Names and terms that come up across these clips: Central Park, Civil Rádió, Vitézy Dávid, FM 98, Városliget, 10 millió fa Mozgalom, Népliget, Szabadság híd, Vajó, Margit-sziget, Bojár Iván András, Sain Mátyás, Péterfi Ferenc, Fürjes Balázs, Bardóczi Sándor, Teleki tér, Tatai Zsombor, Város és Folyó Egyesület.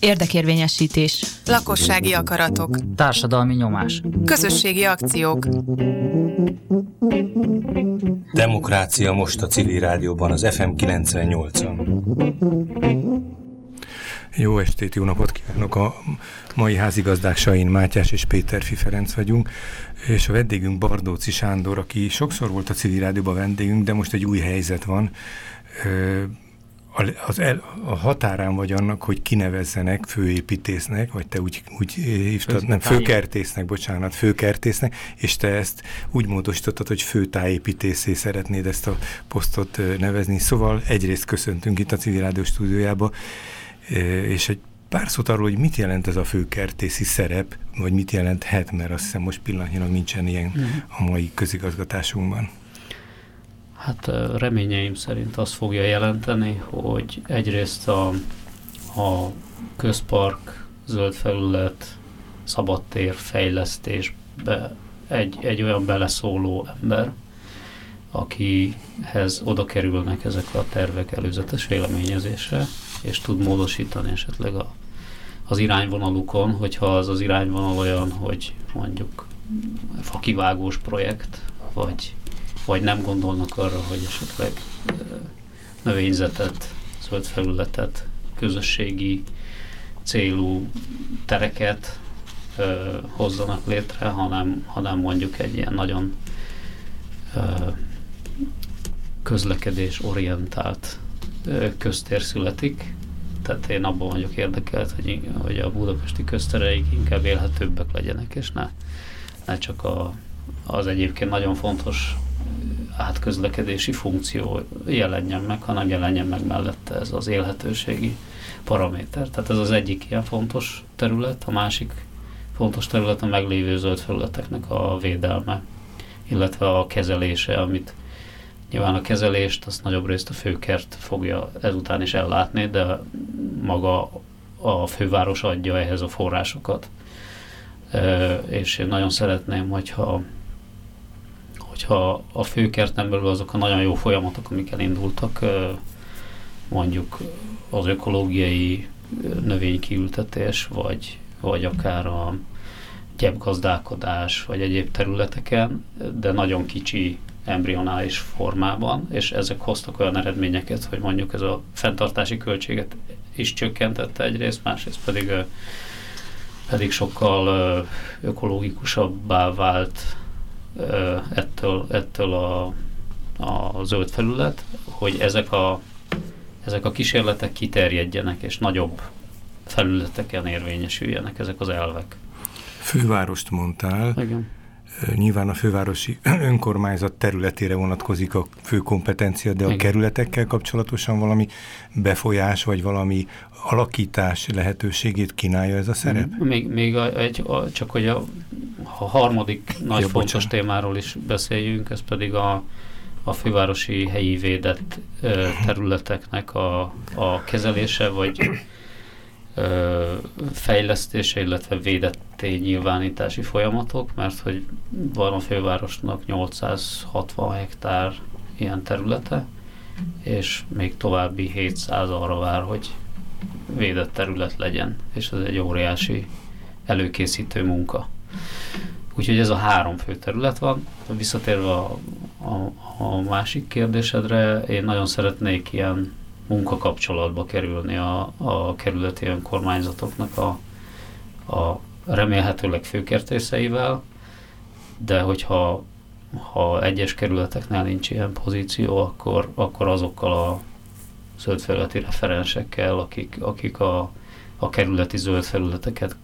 Érdekérvényesítés, lakossági akaratok, társadalmi nyomás, közösségi akciók. Demokrácia most a Civil Rádióban, az FM 98-on. Jó estét, jó napot kívánok! A mai házigazdák Sain Mátyás és Péterfi Ferenc vagyunk, és a vendégünk Bardóczi Sándor, aki sokszor volt a Civil Rádióban vendégünk, de most egy új helyzet van. A határán vagy annak, hogy kinevezzenek főépítésznek, vagy te úgy hívtad, nem, főkertésznek, és te ezt úgy módosítottad, hogy főtájépítészé szeretnéd ezt a posztot nevezni. Szóval egyrészt köszöntünk itt a Civil Rádió stúdiójába, és egy pár szót arról, hogy mit jelent ez a főkertészi szerep, vagy mit jelenthet, mert azt hiszem most pillanatnyilag nincsen ilyen a mai közigazgatásunkban. Hát reményeim szerint azt fogja jelenteni, hogy egyrészt a közpark, zöld felület, szabadtér fejlesztésbe egy olyan beleszóló ember, akihez oda kerülnek ezek a tervek előzetes véleményezésre, és tud módosítani esetleg az irányvonalukon, hogyha az irányvonal olyan, hogy mondjuk fakivágós projekt, vagy nem gondolnak arra, hogy esetleg növényzetet, zöld felületet, közösségi célú tereket hozzanak létre, hanem mondjuk egy ilyen nagyon közlekedés orientált köztér születik. Tehát én abban vagyok érdekelt, hogy a budapesti köztereik inkább élhetőbbek legyenek, és ne csak az egyébként nagyon fontos átközlekedési funkció jelenjen meg, hanem jelenjen meg mellette ez az élhetőségi paraméter. Tehát ez az egyik ilyen fontos terület, a másik fontos terület a meglévő zöld felületeknek a védelme, illetve a kezelése, amit nyilván a kezelést, azt nagyobb részt a főkert fogja ezután is ellátni, de maga a főváros adja ehhez a forrásokat. És én nagyon szeretném, hogyha a főkerten belül azok a nagyon jó folyamatok, amik elindultak, mondjuk az ökológiai növénykiültetés, vagy akár a gyepgazdálkodás, vagy egyéb területeken, de nagyon kicsi embrionális formában, és ezek hoztak olyan eredményeket, hogy mondjuk ez a fenntartási költséget is csökkentette egyrészt, másrészt pedig sokkal ökológikusabbá vált ettől a zöld felület, hogy ezek a kísérletek kiterjedjenek, és nagyobb felületeken érvényesüljenek ezek az elvek. Fővárost mondtál. Igen. Nyilván a fővárosi önkormányzat területére vonatkozik a fő kompetencia, de a kerületekkel kapcsolatosan valami befolyás, vagy valami alakítás lehetőségét kínálja ez a szerep? Csak hogy a harmadik nagy fontos témáról is beszéljünk, ez pedig a fővárosi helyi védett területeknek a kezelése, vagy fejlesztése, illetve védetté nyilvánítási folyamatok, mert hogy van a fővárosnak 860 hektár ilyen területe, és még további 700 arra vár, hogy védett terület legyen, és ez egy óriási előkészítő munka. Úgyhogy ez a három fő terület van. Visszatérve a másik kérdésedre, én nagyon szeretnék ilyen munkakapcsolatba kerülni a kerületi önkormányzatoknak a remélhetőleg főkertészeivel, de hogyha egyes kerületeknél nincs ilyen pozíció, akkor azokkal a zöldfelületi referensekkel, akik a kerületi zöldfelületeket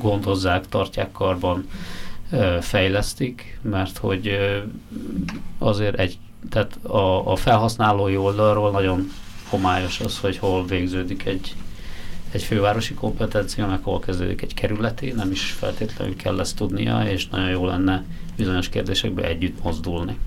gondozzák, tartják karban, fejlesztik, mert hogy azért tehát a felhasználói oldalról nagyon homályos az, hogy hol végződik egy fővárosi kompetencia, meg hol kezdődik egy kerületi, nem is feltétlenül kell ezt tudnia, és nagyon jó lenne bizonyos kérdésekbe együtt mozdulni.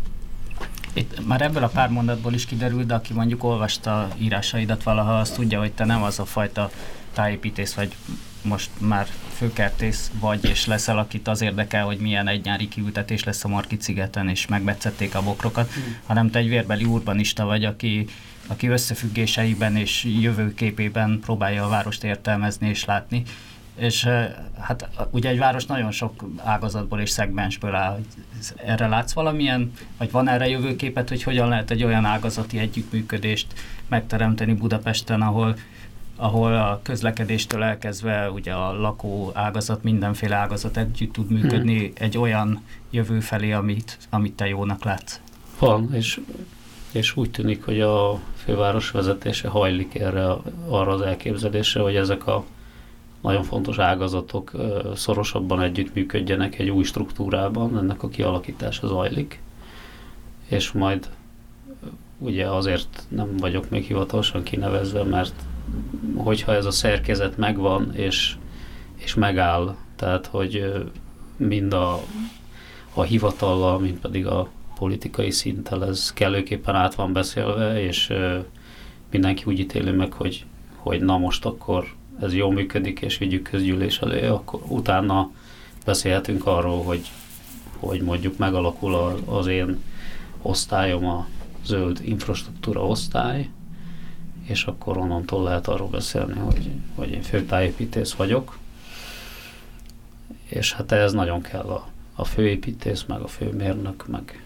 Itt már ebből a pár mondatból is kiderül, de aki mondjuk olvasta írásaidat valaha, azt tudja, hogy te nem az a fajta tájépítész vagy most már főkertész vagy és leszel, akit az érdekel, hogy milyen egy nyári kiültetés lesz a Margit-szigeten, és megbetszették a bokrokat, hanem te egy vérbeli urbanista vagy, aki összefüggéseiben és jövőképében próbálja a várost értelmezni és látni. És hát ugye egy város nagyon sok ágazatból és szegmensből áll. Erre látsz valamilyen, vagy van erre jövőképet, hogy hogyan lehet egy olyan ágazati együttműködést megteremteni Budapesten, ahol a közlekedéstől elkezdve ugye a lakó ágazat, mindenféle ágazat együtt tud működni egy olyan jövő felé, amit te jónak látsz? Van, és úgy tűnik, hogy a főváros vezetése hajlik arra az elképzelésre, hogy ezek a nagyon fontos ágazatok szorosabban együttműködjenek egy új struktúrában, ennek a kialakítása zajlik. És majd ugye azért nem vagyok még hivatalosan kinevezve, mert hogyha ez a szerkezet megvan és megáll, tehát hogy mind a hivatallal, mind pedig a politikai szinttel ez kellőképpen át van beszélve, és mindenki úgy ítéli meg, hogy na most akkor ez jól működik, és vigyük közgyűlés elé, akkor utána beszélhetünk arról, hogy mondjuk megalakul az én osztályom, a zöld infrastruktúra osztály, és akkor onnantól lehet arról beszélni, hogy én főtájépítész vagyok, és hát ez nagyon kell a főépítész, meg a főmérnök, meg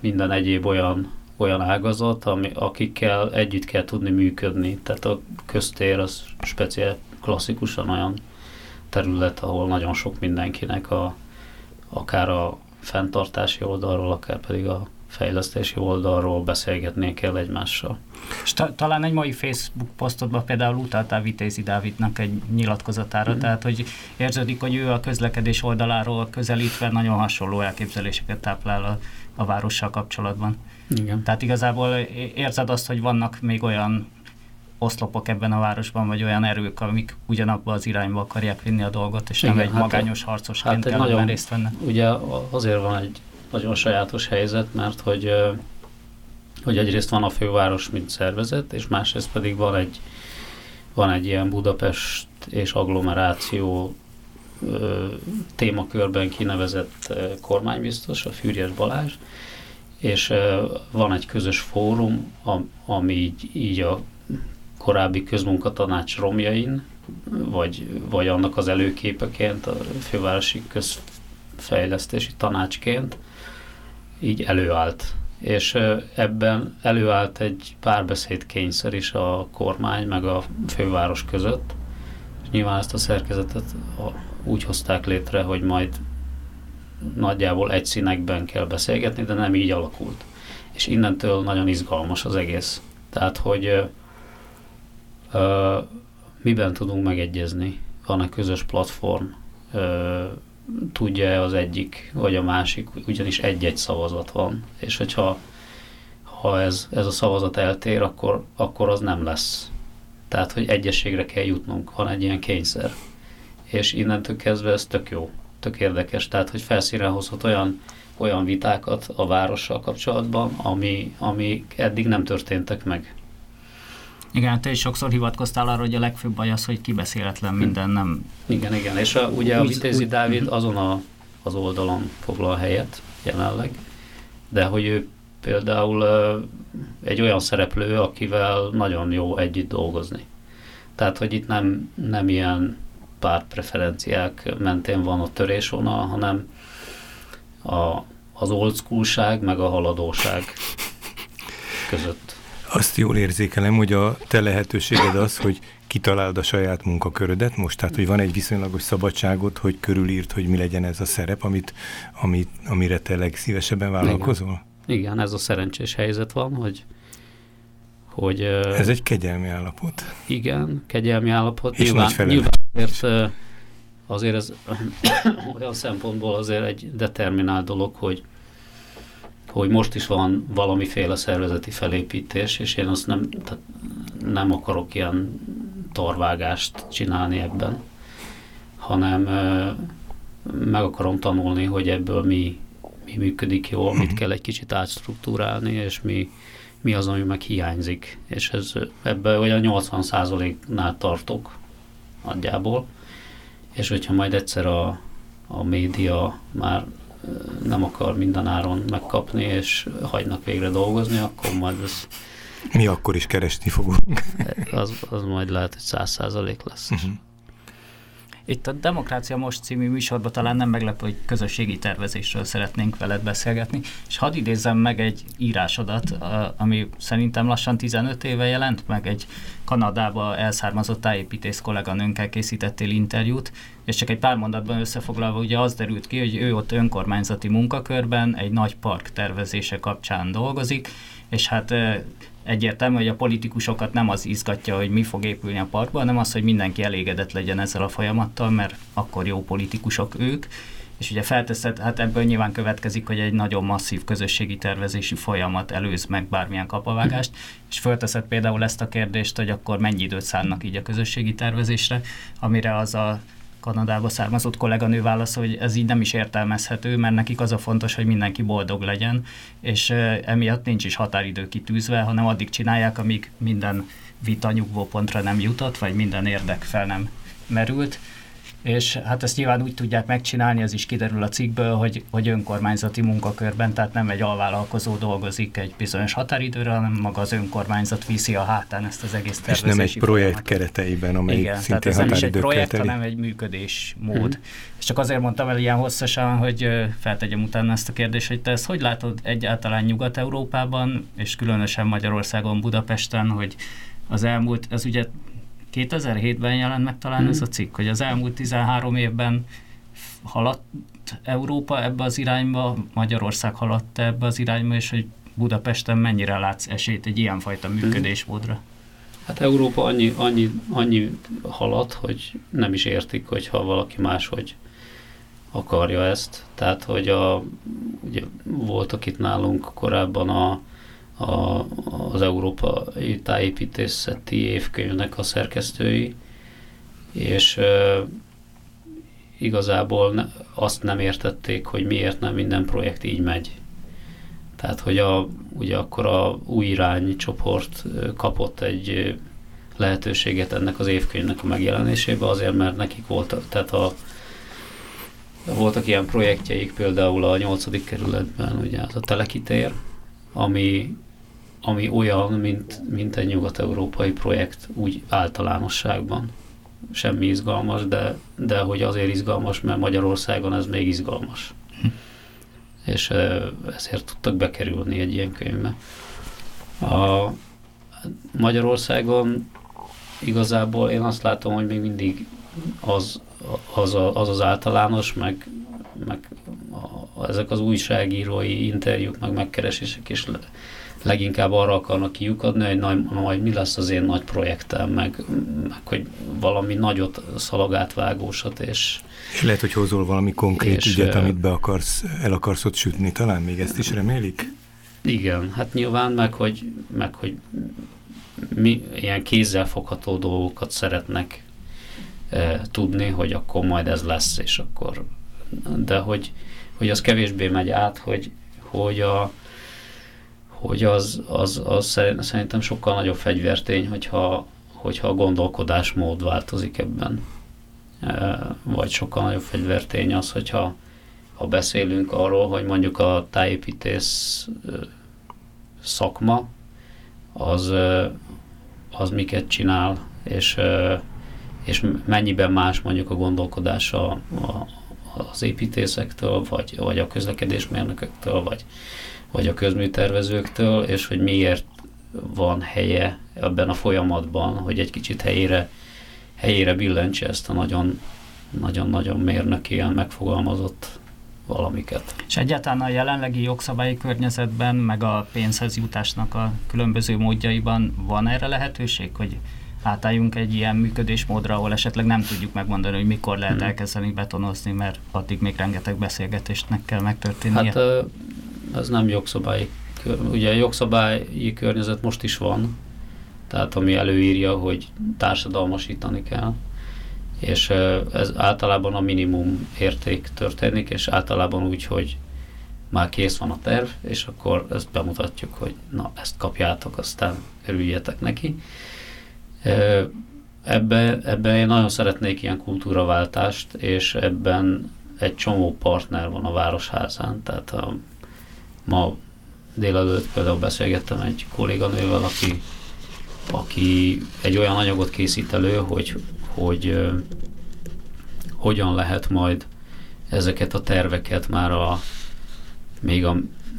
minden egyéb olyan ágazat, akikkel együtt kell tudni működni. Tehát a köztér az speciál klasszikusan olyan terület, ahol nagyon sok mindenkinek akár a fenntartási oldalról, akár pedig a fejlesztési oldalról beszélgetni kell egymással. És talán egy mai Facebook posztodban például utaltál Vitézy Dávidnak egy nyilatkozatára, tehát hogy érződik, hogy ő a közlekedés oldaláról közelítve nagyon hasonló elképzeléseket táplál a várossal kapcsolatban. Igen. Tehát igazából érzed azt, hogy vannak még olyan oszlopok ebben a városban, vagy olyan erők, amik ugyanabban az irányba akarják vinni a dolgot, és nem egy magányos harcosként kell ebben részt venni. Ugye azért van egy nagyon sajátos helyzet, mert hogy egyrészt van a főváros, mint szervezet, és másrészt pedig van egy ilyen Budapest és agglomeráció témakörben kinevezett kormánybiztos, a Fürjes Balázs, és van egy közös fórum, ami így a korábbi közmunkatanács romjain, vagy annak az előképeként, a fővárosi közfejlesztési tanácsként így előállt. És ebben előállt egy párbeszédkényszer is a kormány meg a főváros között. És nyilván ezt a szerkezetet úgy hozták létre, hogy majd nagyjából egy színekben kell beszélgetni, de nem így alakult. És innentől nagyon izgalmas az egész. Tehát, hogy miben tudunk megegyezni? Van-e közös platform? Tudja-e az egyik vagy a másik? Ugyanis egy-egy szavazat van. És hogyha ez a szavazat eltér, akkor az nem lesz. Tehát, hogy egyességre kell jutnunk. Van egy ilyen kényszer. És innentől kezdve ez tök jó. Tök érdekes, tehát hogy felszínre hozhat olyan vitákat a várossal kapcsolatban, amik eddig nem történtek meg. Igen, te is sokszor hivatkoztál arra, hogy a legfőbb baj az, hogy kibeszéletlen minden, nem... Igen, és ugye a Vitézy Dávid azon az oldalon foglal helyet jelenleg, de hogy ő például egy olyan szereplő, akivel nagyon jó együtt dolgozni. Tehát, hogy itt nem ilyen pártpreferenciák mentén van a törésvonal, hanem az old schoolság meg a haladóság között. Azt jól érzékelem, hogy a te lehetőséged az, hogy kitaláld a saját munkakörödet most, tehát hogy van egy viszonylagos szabadságot, hogy körülírd, hogy mi legyen ez a szerep, amire te legszívesebben vállalkozol? Igen, ez a szerencsés helyzet van, hogy ez egy kegyelmi állapot. Igen, kegyelmi állapot. És nyilván azért ez olyan szempontból azért egy determinált dolog, hogy most is van valamiféle szervezeti felépítés, és én azt nem akarok ilyen tarvágást csinálni ebben, hanem meg akarom tanulni, hogy ebből mi működik jól, mit kell egy kicsit átstruktúrálni, és mi az, ami meg hiányzik. És ebben olyan 80%-nál tartok nagyjából, és hogyha majd egyszer a média már nem akar mindenáron megkapni, és hagynak végre dolgozni, akkor majd ez... Mi akkor is keresni fogunk. Az majd lehet, hogy 100% lesz. Uh-huh. Itt a Demokrácia Most című műsorban talán nem meglepő, hogy közösségi tervezésről szeretnénk veled beszélgetni, és hadd idézzem meg egy írásodat, ami szerintem lassan 15 éve jelent meg, egy Kanadába elszármazott tájépítész kolléganőnkkel készítettél interjút, és csak egy pár mondatban összefoglalva, ugye az derült ki, hogy ő ott önkormányzati munkakörben egy nagy park tervezése kapcsán dolgozik, és hát egyértelmű, hogy a politikusokat nem az izgatja, hogy mi fog épülni a parkban, hanem az, hogy mindenki elégedett legyen ezzel a folyamattal, mert akkor jó politikusok ők. És ugye felteszed, hát ebből nyilván következik, hogy egy nagyon masszív közösségi tervezési folyamat előz meg bármilyen kapavágást, és felteszed például ezt a kérdést, hogy akkor mennyi időt szánnak így a közösségi tervezésre, amire az a Kanadába származott kolléganő válaszol, hogy ez így nem is értelmezhető, mert nekik az a fontos, hogy mindenki boldog legyen, és emiatt nincs is határidő kitűzve, hanem addig csinálják, amíg minden vita nyugvópontra nem jutott, vagy minden érdek fel nem merült. És hát ezt nyilván úgy tudják megcsinálni, az is kiderül a cikkből, hogy önkormányzati munkakörben, tehát nem egy alvállalkozó dolgozik egy bizonyos határidőre, hanem maga az önkormányzat viszi a hátán ezt az egész tervezési folyamat. És nem egy projekt kereteiben, amelyik igen, szintén tehát ez nem is egy projekt, kereteli, hanem egy működésmód. Hmm. És csak azért mondtam el ilyen hosszasan, hogy feltegyem utána ezt a kérdést, hogy te ezt hogy látod egyáltalán Nyugat-Európában, és különösen Magyarországon, Budapesten, hogy az elmúlt, az ugye 2007-ben jelent meg talán ez a cikk, hogy az elmúlt 13 évben haladt Európa ebbe az irányba, Magyarország haladt ebbe az irányba, és hogy Budapesten mennyire látsz esélyt egy ilyenfajta működésmódra? Hát Európa annyi halad, hogy nem is értik, hogyha valaki máshogy akarja ezt. Tehát, hogy ugye voltak itt nálunk korábban az Európai Tájépítészeti Évkönyvnek a szerkesztői, és igazából azt nem értették, hogy miért nem minden projekt így megy. Tehát, hogy ugye akkor a új irány csoport kapott egy lehetőséget ennek az évkönyvnek a megjelenésébe, azért, mert nekik voltak, tehát voltak ilyen projektjeik, például a 8. kerületben, ugye az a Teleki tér, ami olyan, mint egy nyugat-európai projekt, úgy általánosságban. Semmi izgalmas, de hogy azért izgalmas, mert Magyarországon ez még izgalmas. És ezért tudtak bekerülni egy ilyen könyvbe. Magyarországon igazából én azt látom, hogy még mindig az általános, meg ezek az újságírói interjúk, meg megkeresések, és leginkább arra akarnak kiukadni, hogy majd mi lesz az én nagy projektem, meg hogy valami nagyot, szalagátvágósat, és lehet, hogy hozol valami konkrét ügyet, amit el akarsz ott sütni, talán még ezt is remélik? Igen, hát nyilván, meg hogy mi ilyen kézzelfogható dolgokat szeretnek tudni, hogy akkor majd ez lesz, és akkor de hogy az kevésbé megy át, hogy az szerintem sokkal nagyobb fegyvertény, hogyha a gondolkodásmód változik ebben. Vagy sokkal nagyobb fegyvertény az, hogyha beszélünk arról, hogy mondjuk a tájépítész szakma az miket csinál, és mennyiben más mondjuk a gondolkodása az építészektől, vagy a közlekedésmérnököktől, vagy a közműtervezőktől, és hogy miért van helye ebben a folyamatban, hogy egy kicsit helyére billentse ezt a nagyon-nagyon mérnöki, ilyen megfogalmazott valamiket. És egyáltalán a jelenlegi jogszabályi környezetben, meg a pénzhez jutásnak a különböző módjaiban van erre lehetőség, hogy átálljunk egy ilyen működésmódra, ahol esetleg nem tudjuk megmondani, hogy mikor lehet elkezdeni betonozni, mert addig még rengeteg beszélgetésnek kell megtörténnie. Hát ez nem jogszabályi. Ugye a jogszabályi környezet most is van, tehát ami előírja, hogy társadalmasítani kell, és ez általában a minimum érték történik, és általában úgy, hogy már kész van a terv, és akkor ezt bemutatjuk, hogy na, ezt kapjátok, aztán örüljetek neki. Ebben én nagyon szeretnék ilyen kultúraváltást, és ebben egy csomó partner van a Városházán. Tehát ma délelőtt például beszélgettem egy kolléganővel, aki egy olyan anyagot készít elő, hogy hogyan lehet majd ezeket a terveket már még a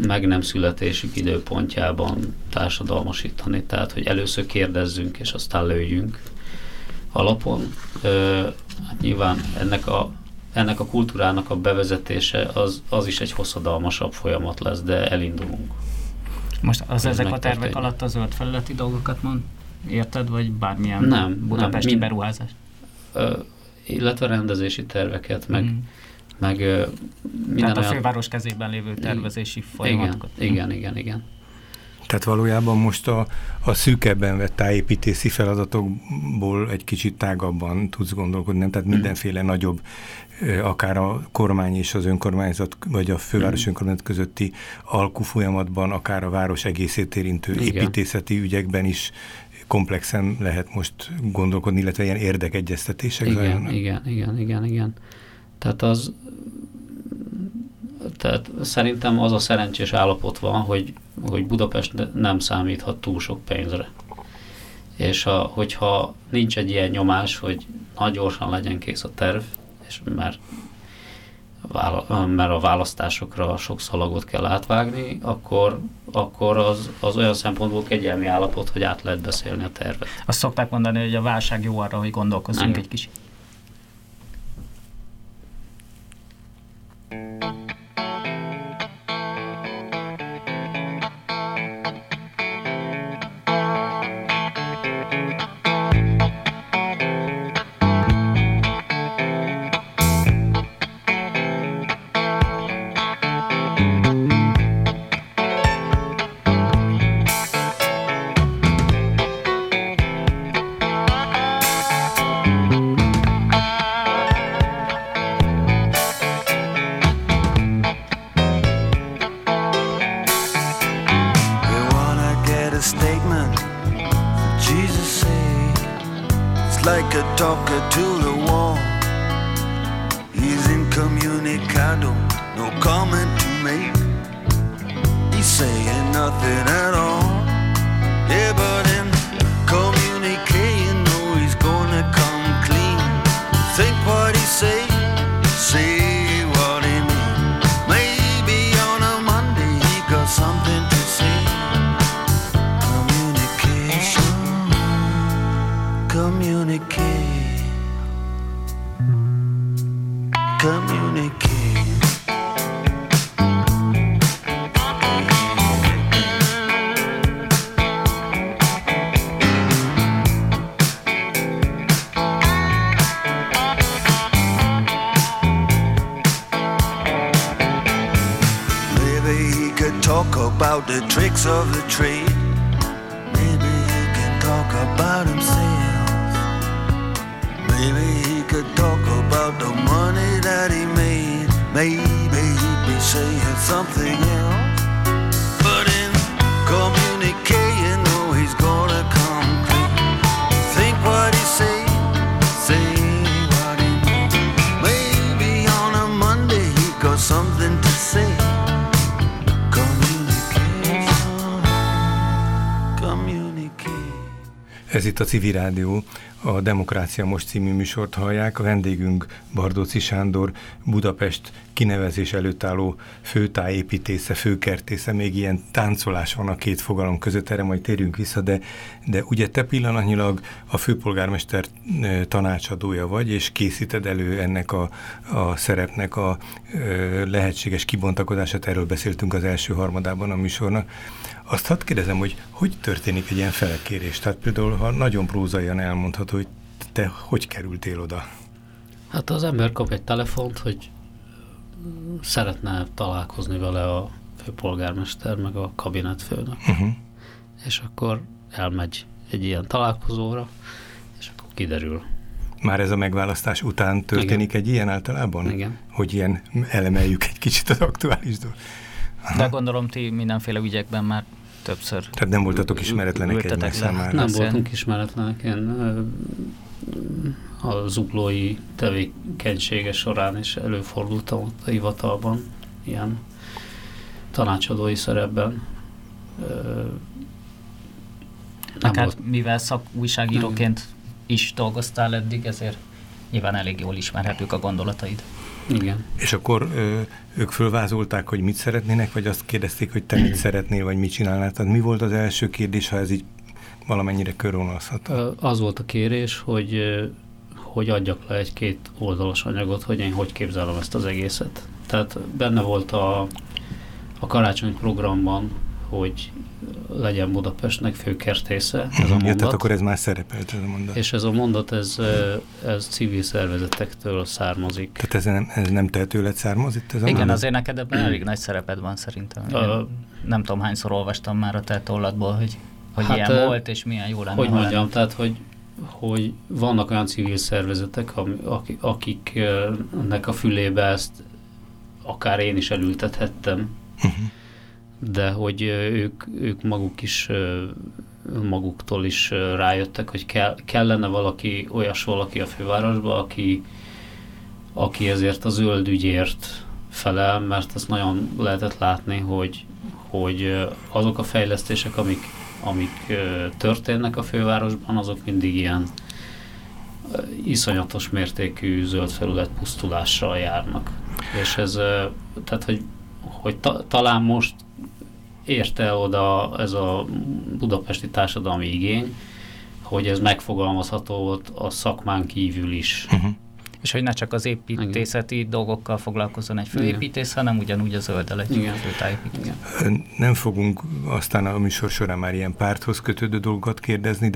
meg nem születésük időpontjában társadalmasítani. Tehát, hogy először kérdezzünk, és aztán lőjünk alapon. Nyilván ennek a kultúrának a bevezetése az is egy hosszadalmasabb folyamat lesz, de elindulunk. Most ezek a tervek alatt a zöld felületi dolgokat mond? Érted? Vagy bármilyen budapesti beruházás? Illetve rendezési terveket, meg minden. Tehát a főváros kezében lévő tervezési folyamatokat. Igen. Tehát valójában most a szűkebben vett tájépítési feladatokból egy kicsit tágabban tudsz gondolkodni, nem? Tehát mindenféle nagyobb, akár a kormány és az önkormányzat, vagy a főváros önkormányzat közötti alkufolyamatban, akár a város egészét érintő építészeti ügyekben is komplexen lehet most gondolkodni, illetve ilyen érdekegyeztetések zajlanak. Igen. Tehát szerintem az a szerencsés állapot van, hogy Budapest nem számíthat túl sok pénzre. És hogyha nincs egy ilyen nyomás, hogy nagyon gyorsan legyen kész a terv, és mert a választásokra sok szalagot kell átvágni, akkor az olyan szempontból kegyelmi állapot, hogy át lehet beszélni a tervet. Azt szokták mondani, hogy a válság jó arra, hogy gondolkozzunk egy kicsit. Ez itt a Civil Rádió, a Demokrácia Most című műsort hallják. A vendégünk Bardóczi Sándor, Budapest kinevezés előtt álló főtájépítésze, főkertésze. Még ilyen táncolás van a két fogalom között, erre majd térünk vissza, de ugye te pillanatnyilag a főpolgármester tanácsadója vagy, és készíted elő ennek a szerepnek a lehetséges kibontakozását. Erről beszéltünk az első harmadában a műsornak. Azt hadd kérdezem, hogy történik egy ilyen felkérés? Tehát például, ha nagyon prózaian elmondható, hogy te hogy kerültél oda? Hát az ember kap egy telefont, hogy szeretne találkozni vele a főpolgármester, meg a kabinetfőnök. És akkor elmegy egy ilyen találkozóra, és akkor kiderül. Már ez a megválasztás után történik egy ilyen általában? Igen. Hogy ilyen elemeljük egy kicsit az aktuális dolgot. De gondolom ti mindenféle ügyekben már többször. Tehát nem voltatok ismeretlenek egymás számára. Nem voltunk ismeretlenek. Én a zuglói tevékenysége során is előfordultam ott a hivatalban, ilyen tanácsadói szerepben. Hát mivel szakújságíróként is dolgoztál eddig, ezért nyilván elég jól ismerhetők a gondolataid. Igen. És akkor ők fölvázolták, hogy mit szeretnének, vagy azt kérdezték, hogy te mit szeretnél, vagy mit csinálnál? Tehát mi volt az első kérdés, ha ez így valamennyire körvonalazható? Az volt a kérés, hogy adjak le egy-két oldalas anyagot, hogy én hogy képzelem ezt az egészet. Tehát benne volt a karácsony programban, hogy legyen Budapestnek főkertésze. Ez a mondat. Ja, tehát akkor ez már szerepelt, ez a mondat. És ez a mondat, ez civil szervezetektől származik. Tehát ez nem te tőled származik? Igen, azért neked ebben elég nagy szereped van szerintem. Nem tudom, hányszor olvastam már a te tolladból, hogy hát ilyen volt, és milyen jó lenne. Hogy mondjam, tehát hogy vannak olyan civil szervezetek, akiknek a fülébe ezt akár én is elültethettem. De hogy ők maguk is maguktól is rájöttek, hogy kellene olyas valaki a fővárosba, aki ezért a zöld ügyért felel, mert ezt nagyon lehetett látni, hogy azok a fejlesztések, amik történnek a fővárosban, azok mindig ilyen iszonyatos mértékű zöld felület pusztulással járnak. És ez, tehát hogy talán most érte oda ez a budapesti társadalmi igény, hogy ez megfogalmazható volt a szakmán kívül is. Uh-huh. És hogy ne csak az építészeti dolgokkal foglalkozzon egy főépítész, hanem ugyanúgy a zölddel egy főtájépítész. Nem fogunk aztán a műsor során már ilyen párthoz kötődő dolgokat kérdezni,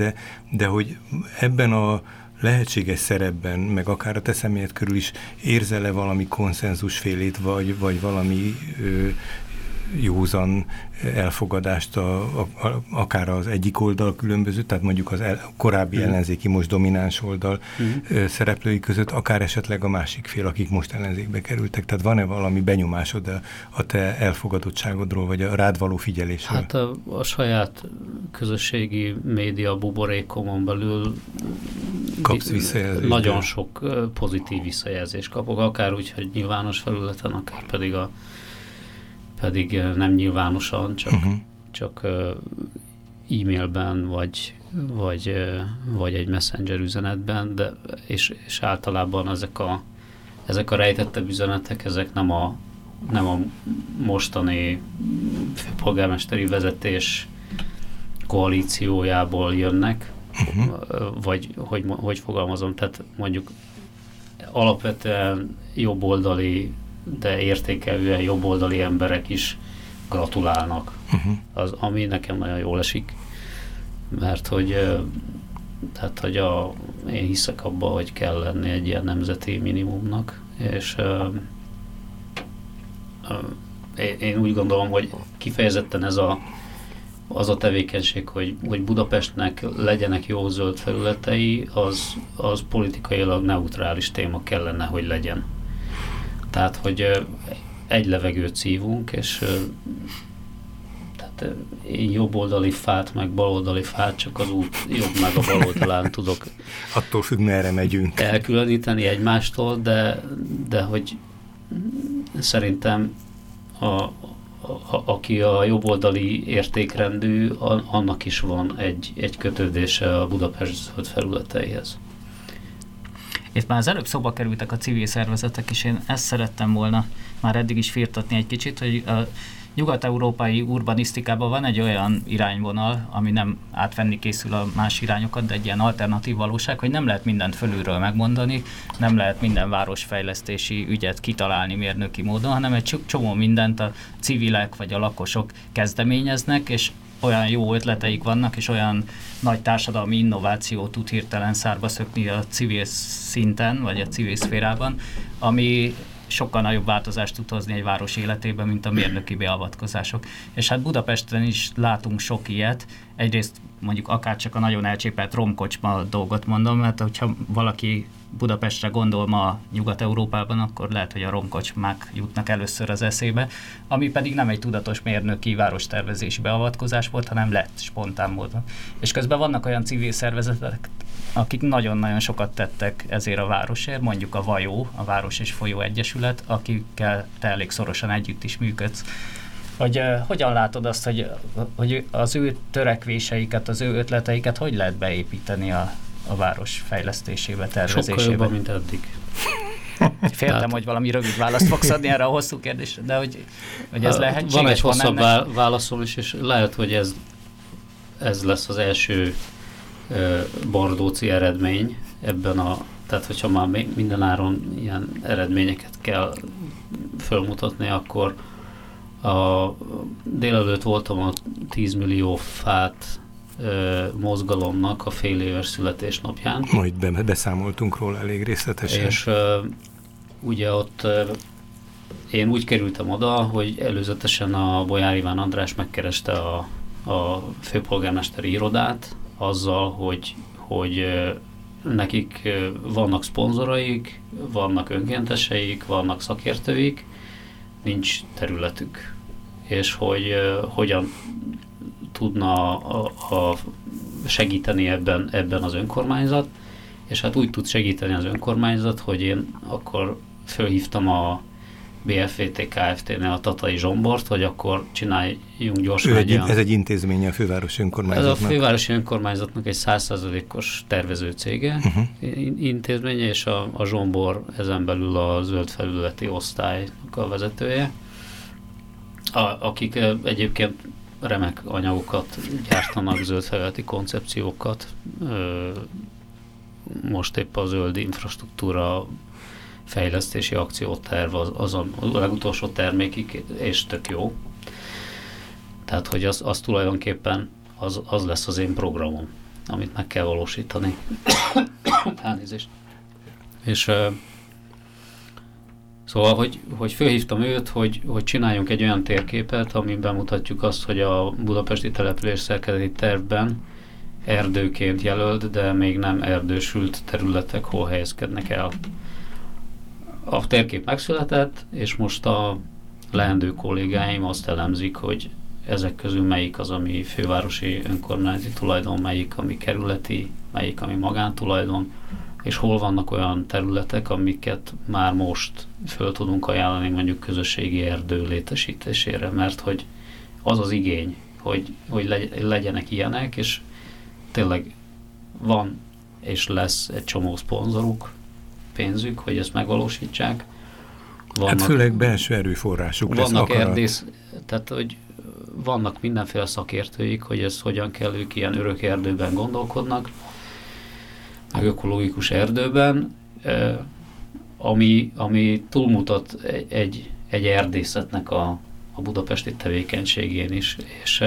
de hogy ebben a lehetséges szerepben, meg akár a te személyed körül is érzel-e valami konszenzusfélét, vagy valami józan elfogadást akár az egyik oldal különböző, tehát mondjuk az korábbi ellenzéki, most domináns oldal szereplői között, akár esetleg a másik fél, akik most ellenzékbe kerültek. Tehát van-e valami benyomásod a te elfogadottságodról, vagy a rád való figyelésről? Hát a saját közösségi média buborékomon belül kapsz nagyon sok pozitív visszajelzést kapok, akár úgy, hogy nyilvános felületen, akár pedig nem nyilvánosan, csak e-mailben, vagy egy messenger üzenetben, és általában ezek a rejtettebb üzenetek, ezek nem a mostani főpolgármesteri vezetés koalíciójából jönnek, vagy hogy fogalmazom, tehát mondjuk alapvetően jobboldali, de értékelően jobboldali emberek is gratulálnak. Az, ami nekem nagyon jól esik, mert hogy én hiszek abba, hogy kell lenni egy ilyen nemzeti minimumnak, és én úgy gondolom, hogy kifejezetten az a tevékenység, hogy Budapestnek legyenek jó zöld felületei, az politikailag neutrális téma kellene, hogy legyen. Tehát, hogy egy levegőt szívunk, és tehát én jobboldali fát, meg baloldali fát, csak az út jobb meg a baloldalán tudok attól függ, merre megyünk. Elkülöníteni egymástól, de hogy szerintem aki a jobboldali értékrendű, annak is van egy kötődése a Budapest zöld felületeihez. Itt már az előbb szóba kerültek a civil szervezetek, és én ezt szerettem volna már eddig is firtatni egy kicsit, hogy a nyugat-európai urbanisztikában van egy olyan irányvonal, ami nem átvenni készül a más irányokat, de egy ilyen alternatív valóság, hogy nem lehet mindent fölülről megmondani, nem lehet minden városfejlesztési ügyet kitalálni mérnöki módon, hanem egy csomó mindent a civilek vagy a lakosok kezdeményeznek, és olyan jó ötleteik vannak, és olyan nagy társadalmi innováció tud hirtelen szárba szökni a civil szinten, vagy a civil szférában, ami sokkal nagyobb változást tud hozni egy város életében, mint a mérnöki beavatkozások. És hát Budapesten is látunk sok ilyet. Egyrészt mondjuk akárcsak a nagyon elcsépelt romkocsma dolgot mondom, mert hogyha valaki Budapestre gondol ma Nyugat-Európában, akkor lehet, hogy a romkocsmák jutnak először az eszébe, ami pedig nem egy tudatos mérnöki várostervezési beavatkozás volt, hanem lett spontán módon. És közben vannak olyan civil szervezetek, akik nagyon-nagyon sokat tettek ezért a városért, mondjuk a Vajó, a Város és Folyó Egyesület, akikkel te elég szorosan együtt is működsz. Hogyan látod azt, hogy az ő törekvéseiket, az ő ötleteiket hogy lehet beépíteni a város fejlesztésébe, tervezésébe? Sokkal jobban, mint eddig. Féltem, hogy valami rövid választ fogsz adni erre a hosszú kérdésre, de hogy ez lehetséges? Van egy hosszabb válaszom is, és lehet, hogy ez lesz az első bardóci eredmény ebben tehát hogyha már mindenáron ilyen eredményeket kell fölmutatni, akkor délelőtt voltam a 10 millió fát mozgalomnak a fél éves születésnapján. Majd beszámoltunk róla elég részletesen. És ugye ott én úgy kerültem oda, hogy előzetesen a Bojár Iván András megkereste a főpolgármesteri irodát azzal, hogy nekik vannak szponzoraik, vannak önkénteseik, vannak szakértőik, nincs területük. És hogy hogyan tudna segíteni ebben az önkormányzat, és hát úgy tud segíteni az önkormányzat, hogy én akkor fölhívtam a BFVT Kft-nél a Tatai Zsombort, hogy akkor csináljunk gyorsan. Ez egy intézménye a fővárosi önkormányzatnak? Ez a fővárosi önkormányzatnak egy 100%-os tervezőcége, intézménye, és a Zsombor ezen belül a zöld felületi osztálynak a vezetője, akik egyébként remek anyagokat gyártanak, zöld felületi koncepciókat. Most épp a zöld infrastruktúra fejlesztési akcióterv az a legutolsó termékig, és tök jó. Tehát, hogy az tulajdonképpen az lesz az én programom, amit meg kell valósítani. Elnézést. És szóval, hogy fölhívtam őt, hogy csináljunk egy olyan térképet, amiben mutatjuk azt, hogy a budapesti település szerkezeti tervben erdőként jelölt, de még nem erdősült területek hol helyezkednek el. A térkép megszületett, és most a leendő kollégáim azt elemzik, hogy ezek közül melyik az, ami fővárosi önkormányzati tulajdon, melyik, ami kerületi, melyik, ami magántulajdon, és hol vannak olyan területek, amiket már most föl tudunk ajánlani mondjuk közösségi erdő létesítésére, mert hogy az az igény, hogy legyenek ilyenek, és tényleg van és lesz egy csomó szponzoruk, pénzük, hogy ezt megvalósítsák. Vannak, hát főleg belső erőforrásuk lesz akarat. Vannak erdész, tehát hogy vannak mindenféle szakértőik, hogy ez hogyan kell, ők ilyen örök erdőben gondolkodnak, meg ökológikus erdőben, ami túlmutat egy erdészetnek a budapesti tevékenységén is, és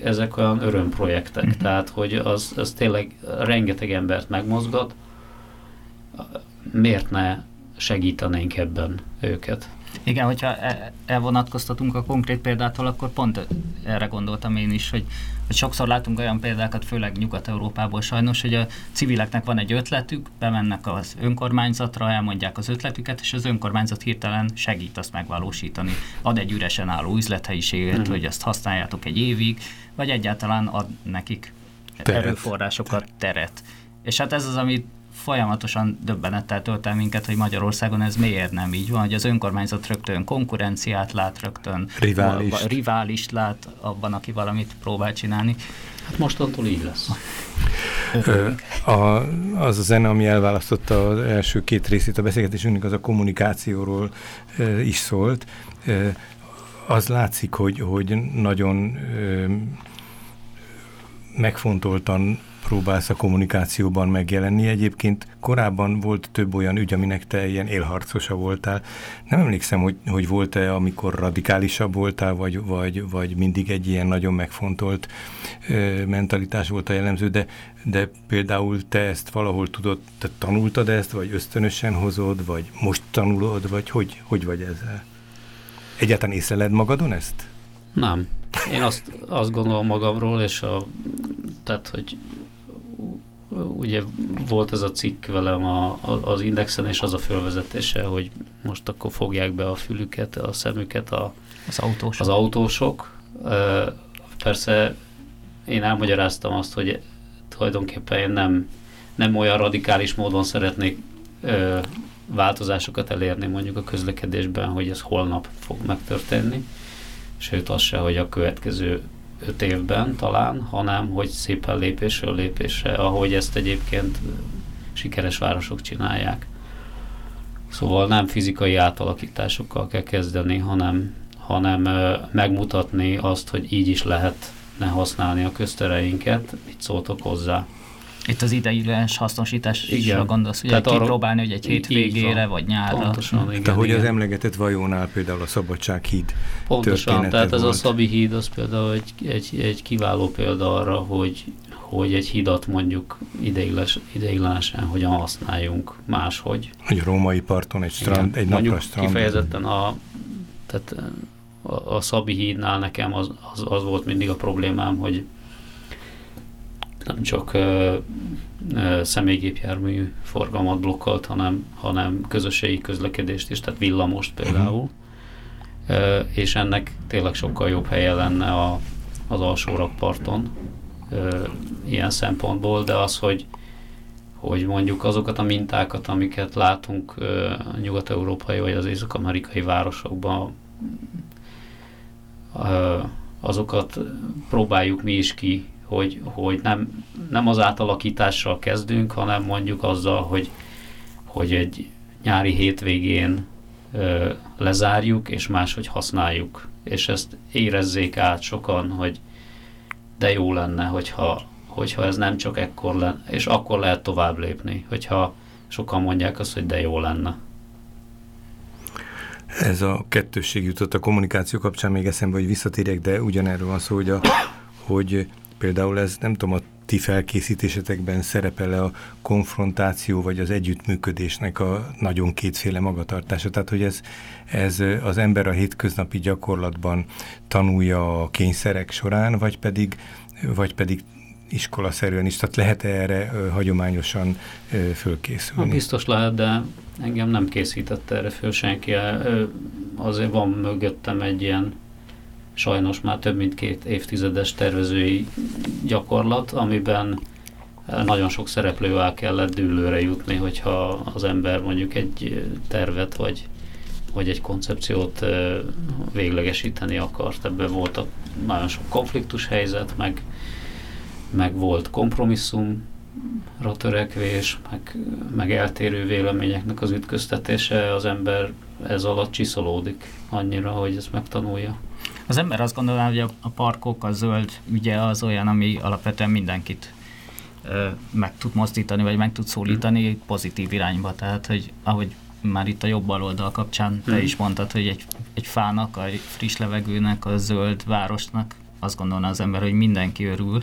ezek olyan örömprojektek, tehát hogy az tényleg rengeteg embert megmozgat, miért ne segítenénk ebben őket? Igen, hogyha elvonatkoztatunk a konkrét példától, akkor pont erre gondoltam én is, hogy sokszor látunk olyan példákat, főleg Nyugat-Európából sajnos, hogy a civileknek van egy ötletük, bemennek az önkormányzatra, elmondják az ötletüket, és az önkormányzat hirtelen segít azt megvalósítani. Ad egy üresen álló üzlethelyiséget, hogy azt használjátok egy évig, vagy egyáltalán ad nekik erőforrásokat, teret. És hát ez az, amit folyamatosan döbbenettel tölt el minket, hogy Magyarországon ez miért nem így van, hogy az önkormányzat rögtön konkurenciát lát, rögtön riválist lát abban, aki valamit próbál csinálni. Hát mostantól így lesz. Az a zene, ami elválasztotta az első két részét a beszélgetésünknek, az a kommunikációról is szólt. Az látszik, hogy nagyon megfontoltan próbálsz a kommunikációban megjelenni. Egyébként korábban volt több olyan ügy, aminek te ilyen élharcosa voltál. Nem emlékszem, hogy volt-e, amikor radikálisabb voltál, vagy mindig egy ilyen nagyon megfontolt mentalitás volt a jellemző, de például te ezt valahol tudod, te tanultad ezt, vagy ösztönösen hozod, vagy most tanulod, vagy hogy vagy ezzel? Egyáltalán észleled magadon ezt? Nem. Én azt gondolom magamról, tehát hogy ugye volt ez a cikk velem az Indexen, és az a fölvezetése, hogy most akkor fogják be a fülüket, a szemüket az autósok. Persze én elmagyaráztam azt, hogy tulajdonképpen én nem olyan radikális módon szeretnék változásokat elérni mondjuk a közlekedésben, hogy ez holnap fog megtörténni, sőt az se, hogy a következő 5 évben talán, hanem hogy szépen lépésről lépésre, ahogy ezt egyébként sikeres városok csinálják. Szóval nem fizikai átalakításokkal kell kezdeni, hanem megmutatni azt, hogy így is lehetne használni a köztereinket, mit szóltok hozzá. Itt az ideiglenes hasznosításra gondolsz, ugye kipróbálni, hogy egy hétvégére vagy nyárra. Pontosan, igen. Tehát, hogy az emlegetett Vajónál például a Szabadság híd története. Tehát ez volt. A Szabi híd az például egy kiváló példa arra, hogy egy hidat mondjuk ideiglenesen hogyan használjunk máshogy. Egy római parton, egy napra strand. Kifejezetten a Szabi hídnál nekem az volt mindig a problémám, hogy nem csak személygépjármű forgalmat blokkolt, hanem közösségi közlekedést is, tehát villamost például. És ennek tényleg sokkal jobb helye lenne az alsó rakparton ilyen szempontból, de az, hogy mondjuk azokat a mintákat, amiket látunk a nyugat-európai vagy az észak-amerikai városokban, azokat próbáljuk mi is ki, hogy nem az átalakítással kezdünk, hanem mondjuk azzal, hogy egy nyári hétvégén lezárjuk, és máshogy használjuk. És ezt érezzék át sokan, hogy de jó lenne, hogyha ez nem csak ekkor lenne, és akkor lehet tovább lépni, hogyha sokan mondják azt, hogy de jó lenne. Ez a kettősség jutott a kommunikáció kapcsán még eszembe, hogy visszatérjek, de ugyanerről van szó, hogy például ez, nem tudom, a ti felkészítésetekben szerepel-e a konfrontáció vagy az együttműködésnek a nagyon kétféle magatartása. Tehát, hogy ez az ember a hétköznapi gyakorlatban tanulja a kényszerek során, vagy pedig iskolaszerűen is. Tehát lehet-e erre hagyományosan fölkészülni? Biztos lehet, de engem nem készítette erre föl senki. Azért van mögöttem egy ilyen sajnos már több mint 2 évtizedes tervezői gyakorlat, amiben nagyon sok szereplővel kellett dűlőre jutni, hogyha az ember mondjuk egy tervet vagy egy koncepciót véglegesíteni akart. Ebben volt nagyon sok konfliktus helyzet, meg volt kompromisszumra törekvés, meg eltérő véleményeknek az ütköztetése. Az ember ez alatt csiszolódik annyira, hogy ezt megtanulja. Az ember azt gondolná, hogy a parkok, a zöld ügye az olyan, ami alapvetően mindenkit meg tud mozdítani, vagy meg tud szólítani pozitív irányba. Tehát, hogy ahogy már itt a jobb baloldal kapcsán te is mondtad, hogy egy fának, a friss levegőnek, a zöld városnak, azt gondolná az ember, hogy mindenki örül.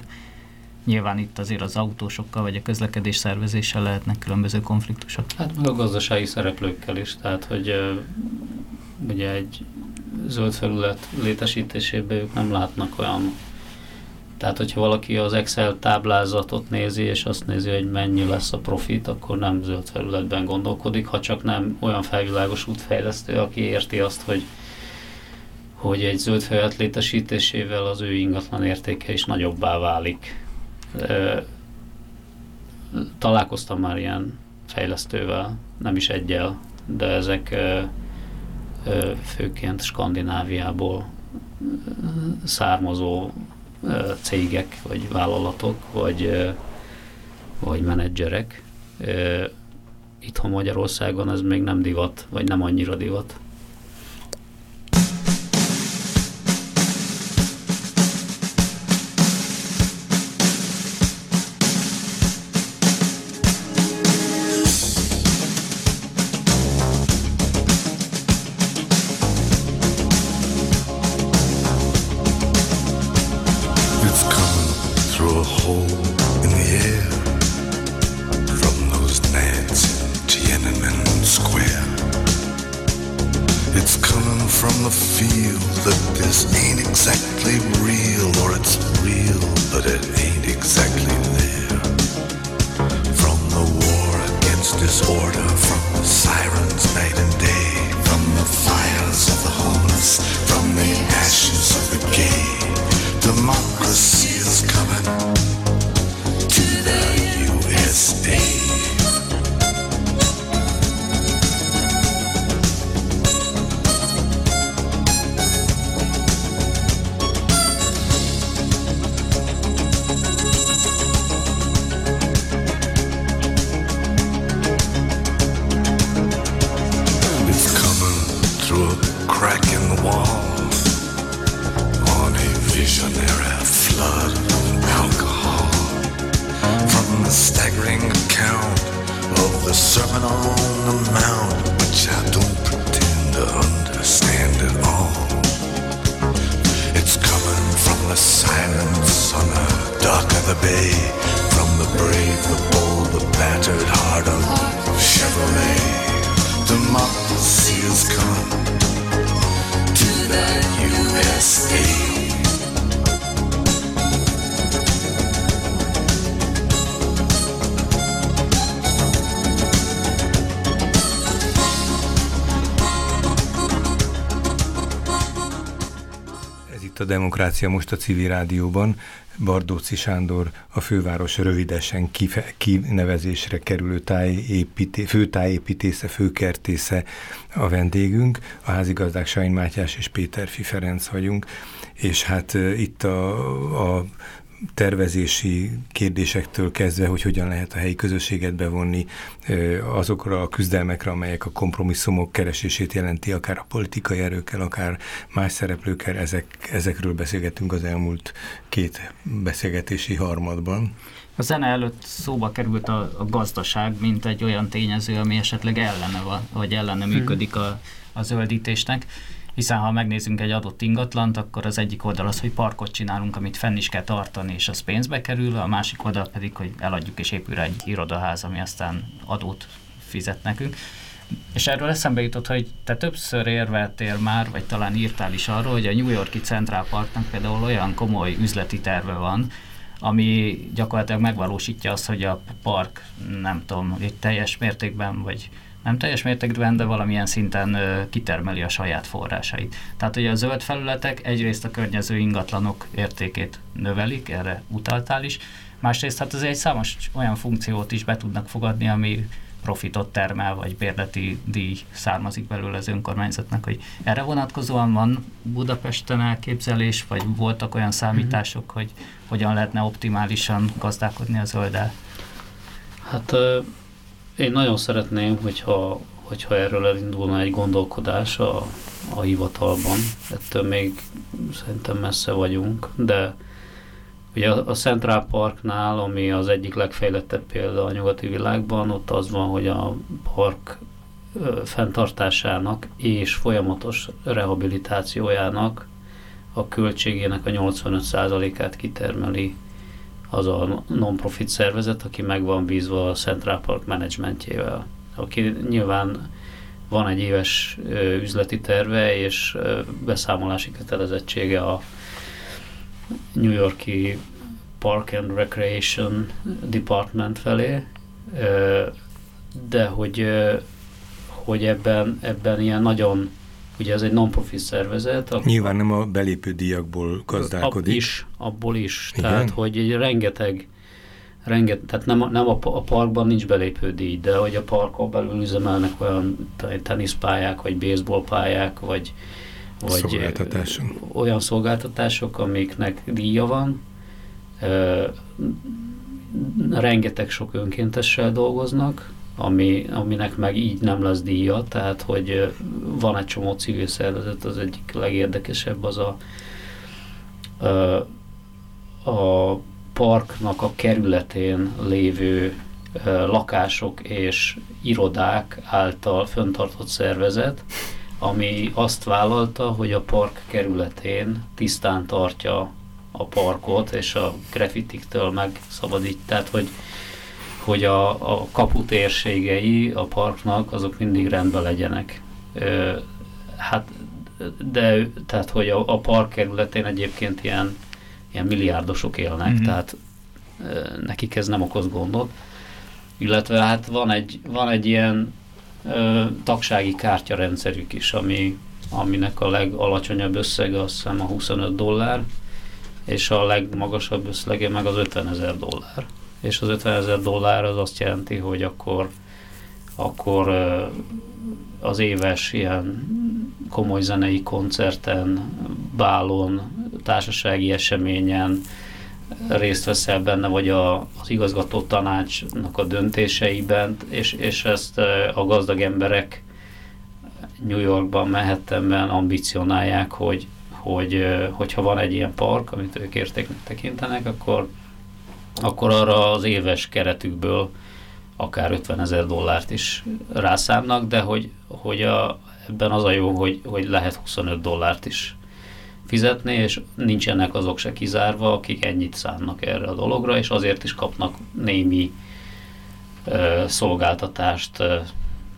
Nyilván itt azért az autósokkal, vagy a közlekedés szervezéssel lehetnek különböző konfliktusok. Hát meg a gazdasági szereplőkkel is, tehát, hogy ugye egy zöld felület létesítésében ők nem látnak olyan... Tehát, hogyha valaki az Excel táblázatot nézi, és azt nézi, hogy mennyi lesz a profit, akkor nem zöld felületben gondolkodik, ha csak nem olyan felvilágos útfejlesztő, aki érti azt, hogy egy zöld felület létesítésével az ő ingatlan értéke is nagyobbá válik. Találkoztam már ilyen fejlesztővel, nem is egyel, de ezek... főként Skandináviából származó cégek, vagy vállalatok, vagy menedzserek. Itthon Magyarországon ez még nem divat, vagy nem annyira divat. Exactly real, or it's real, but it ain't exactly there. disorder, from the sirens night and day, from the fires of the homeless, from the ashes of the gay. Democracy is coming to the USA. Demokrácia most a Civil Rádióban. Bardóczi Sándor, a főváros rövidesen kinevezésre kerülő főtájépítésze, főkertésze a vendégünk. A házigazdák Sain Mátyás és Péterfi Ferenc vagyunk, és hát itt a tervezési kérdésektől kezdve, hogy hogyan lehet a helyi közösséget bevonni azokra a küzdelmekre, amelyek a kompromisszumok keresését jelenti, akár a politikai erőkkel, akár más szereplőkkel, ezekről beszélgetünk az elmúlt két beszélgetési harmadban. A zene előtt szóba került a gazdaság, mint egy olyan tényező, ami esetleg ellene van, vagy ellene működik a zöldítésnek. Hiszen ha megnézzünk egy adott ingatlant, akkor az egyik oldal az, hogy parkot csinálunk, amit fenn is kell tartani, és az pénzbe kerül, a másik oldal pedig, hogy eladjuk és épül egy irodaház, ami aztán adót fizet nekünk. És erről eszembe jutott, hogy te többször érveltél már, vagy talán írtál is arról, hogy a New York-i Central Parknak például olyan komoly üzleti terve van, ami gyakorlatilag megvalósítja azt, hogy a park, nem tudom, egy teljes mértékben, vagy nem teljes mértékben, de valamilyen szinten kitermeli a saját forrásait. Tehát ugye a zöld felületek egyrészt a környező ingatlanok értékét növelik, erre utaltál is, másrészt hát azért egy számos olyan funkciót is be tudnak fogadni, ami profitot termel, vagy bérleti díj származik belőle az önkormányzatnak, hogy erre vonatkozóan van Budapesten elképzelés, vagy voltak olyan számítások, hogy hogyan lehetne optimálisan gazdálkodni a zölddel? Hát... Én nagyon szeretném, hogyha erről elindulna egy gondolkodás a hivatalban. Ettől még szerintem messze vagyunk, de ugye a Central Parknál, ami az egyik legfejlettebb példa a nyugati világban, ott az van, hogy a park fenntartásának és folyamatos rehabilitációjának a költségének a 85%-át kitermeli az a non-profit szervezet, aki meg van bízva a Central Park menedzsmentjével, aki nyilván van egy éves üzleti terve és beszámolási kötelezettsége a New York-i Park and Recreation Department felé, de hogy ebben ilyen nagyon, ugye ez egy non-profit szervezet. Nyilván nem a belépő díjakból gazdálkodik. Abból is. Igen? Tehát, hogy egy rengeteg tehát nem a parkban nincs belépő díj, de hogy a parkon belül üzemelnek olyan teniszpályák, vagy baseballpályák, vagy szolgáltatások. Olyan szolgáltatások, amiknek díja van. Rengeteg sok önkéntessel dolgoznak, aminek meg így nem lesz díja, tehát hogy van egy csomó civil szervezet, az egyik legérdekesebb az a parknak a kerületén lévő lakások és irodák által fenntartott szervezet, ami azt vállalta, hogy a park kerületén tisztán tartja a parkot, és a graffitiktől megszabadít, tehát hogy a kapu térségei a parknak, azok mindig rendben legyenek. Tehát, hogy a park kerületén egyébként ilyen milliárdosok élnek, tehát nekik ez nem okoz gondot. illetve hát van egy ilyen tagsági kártyarendszerük is, aminek a legalacsonyabb összege azt hiszem a $25, és a legmagasabb összlege meg az $50,000. És az $50,000 az azt jelenti, hogy akkor az éves ilyen komoly zenei koncerten, bálon, társasági eseményen részt veszel benne, vagy az igazgató tanácsnak a döntéseiben, és ezt a gazdag emberek New Yorkban, Manhattanben ambicionálják, hogyha van egy ilyen park, amit ők értéknek tekintenek, akkor arra az éves keretükből akár $50,000 is rászánnak, de hogy ebben az a jó, hogy lehet $25 is fizetni, és nincsenek azok se kizárva, akik ennyit szánnak erre a dologra, és azért is kapnak némi szolgáltatást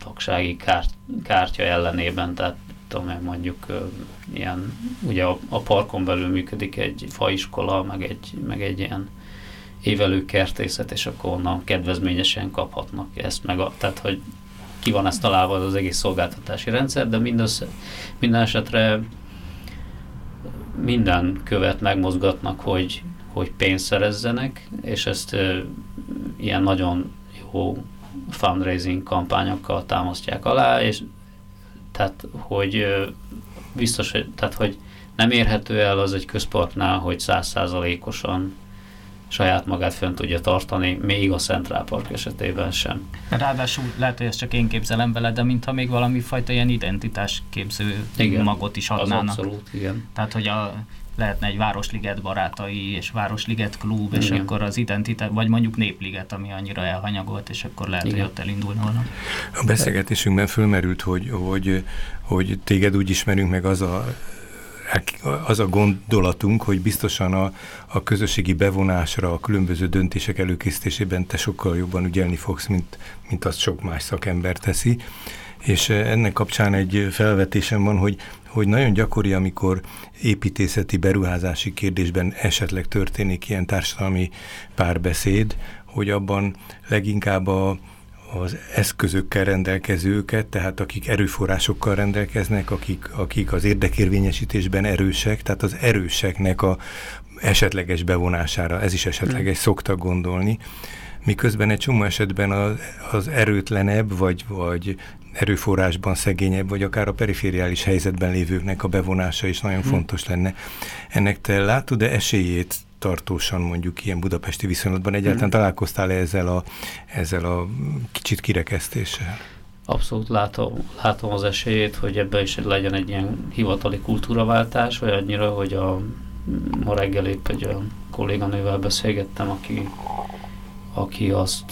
tagsági kártya ellenében, tehát mondjuk ilyen, ugye a parkon belül működik egy faiskola, meg egy ilyen évelő kertészet, és akkor onnan kedvezményesen kaphatnak ezt meg, tehát hogy ki van ezt találva az egész szolgáltatási rendszer, de minden esetre minden követ megmozgatnak, hogy pénzt szerezzenek, és ezt ilyen nagyon jó fundraising kampányokkal támasztják alá, és tehát, hogy biztos, hogy nem érhető el az egy közparknál, hogy 100%-osan saját magát fönn tudja tartani, még a Central Park esetében sem. Ráadásul lehet, hogy ezt csak én képzelem vele, de mintha még valami fajta ilyen identitásképző magot is adnának. Abszolút, igen. Tehát, hogy lehetne egy Városliget barátai, és Városliget klub, igen. És akkor az identitás, vagy mondjuk Népliget, ami annyira elhanyagolt, és akkor lehet, igen. Hogy ott elindulna volna. A beszélgetésünkben fölmerült, hogy téged úgy ismerünk meg az a gondolatunk, hogy biztosan a közösségi bevonásra, a különböző döntések előkészítésében te sokkal jobban ügyelni fogsz, mint azt sok más szakember teszi. És ennek kapcsán egy felvetésem van, hogy nagyon gyakori, amikor építészeti beruházási kérdésben esetleg történik ilyen társadalmi párbeszéd, hogy abban leginkább az eszközökkel rendelkezőket, tehát akik erőforrásokkal rendelkeznek, akik az érdekérvényesítésben erősek, tehát az erőseknek a esetleges bevonására, ez is esetleges, szoktak gondolni, miközben egy csomó esetben az erőtlenebb, vagy erőforrásban szegényebb, vagy akár a perifériális helyzetben lévőknek a bevonása is nagyon fontos lenne. Ennek te látod-e esélyét tartósan mondjuk ilyen budapesti viszonylatban? Egyáltalán találkoztál-e ezzel a kicsit kirekesztéssel? Abszolút látom az esélyét, hogy ebben is legyen egy ilyen hivatali kultúraváltás, vagy annyira, hogy ma reggel épp egy olyan kolléganővel beszélgettem, aki azt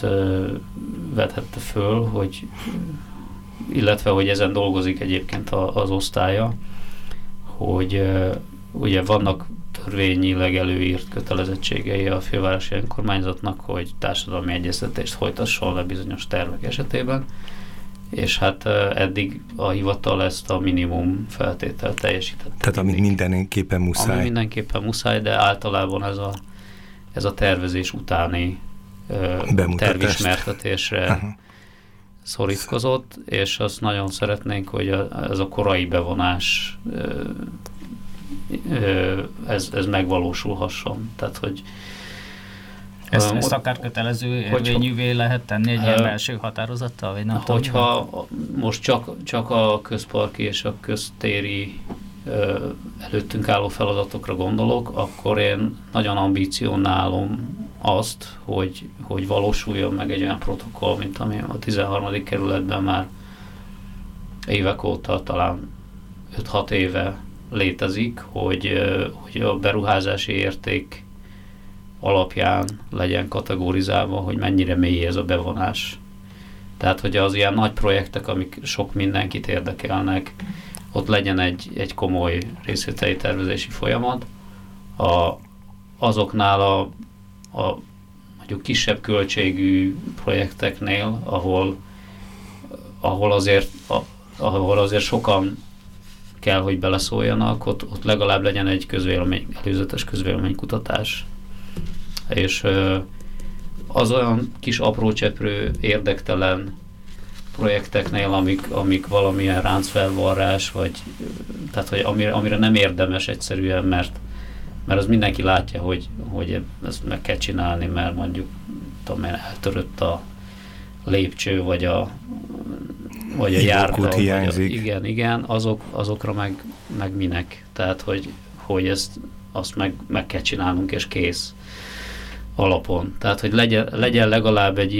vetette föl, hogy illetve, hogy ezen dolgozik egyébként az osztálya, hogy ugye vannak törvényileg előírt kötelezettségei a fővárosi önkormányzatnak, hogy társadalmi egyeztetést folytasson le bizonyos tervek esetében, és hát eddig a hivatal ezt a minimum feltételt teljesítette. Tehát amit mindenképpen muszáj. Ami mindenképpen muszáj, de általában ez a tervezés utáni tervismertetésre szorítkozott, és azt nagyon szeretnénk, hogy ez a korai bevonás ez megvalósulhasson. Tehát, hogy ezt akár kötelező érvényűvé lehet tenni egy ilyen belső határozattal? Vagy nem hogyha tudom, most csak a közparki és a köztéri előttünk álló feladatokra gondolok, akkor én nagyon ambicionálom azt, hogy valósuljon meg egy olyan protokoll, mint ami a 13. kerületben már évek óta, talán 5-6 éve létezik, hogy a beruházási érték alapján legyen kategorizálva, hogy mennyire mély ez a bevonás. Tehát, hogy az ilyen nagy projektek, amik sok mindenkit érdekelnek, ott legyen egy komoly részvételi tervezési folyamat. Azoknál a mondjuk kisebb költségű projekteknél, ahol azért sokan kell, hogy beleszóljanak, ott legalább legyen egy előzetes közvéleménykutatás. És az olyan kis apró cseprő érdektelen projekteknél, amik valamilyen ráncfelvarrás, vagy tehát, hogy amire nem érdemes egyszerűen, mert az mindenki látja, hogy ezt meg kell csinálni, mert mondjuk tudom én, eltörött a lépcső, vagy a járda. Hiányzik. Igen, azokra meg minek. Tehát, hogy azt meg kell csinálnunk, és kész alapon. Tehát, hogy legyen legalább egy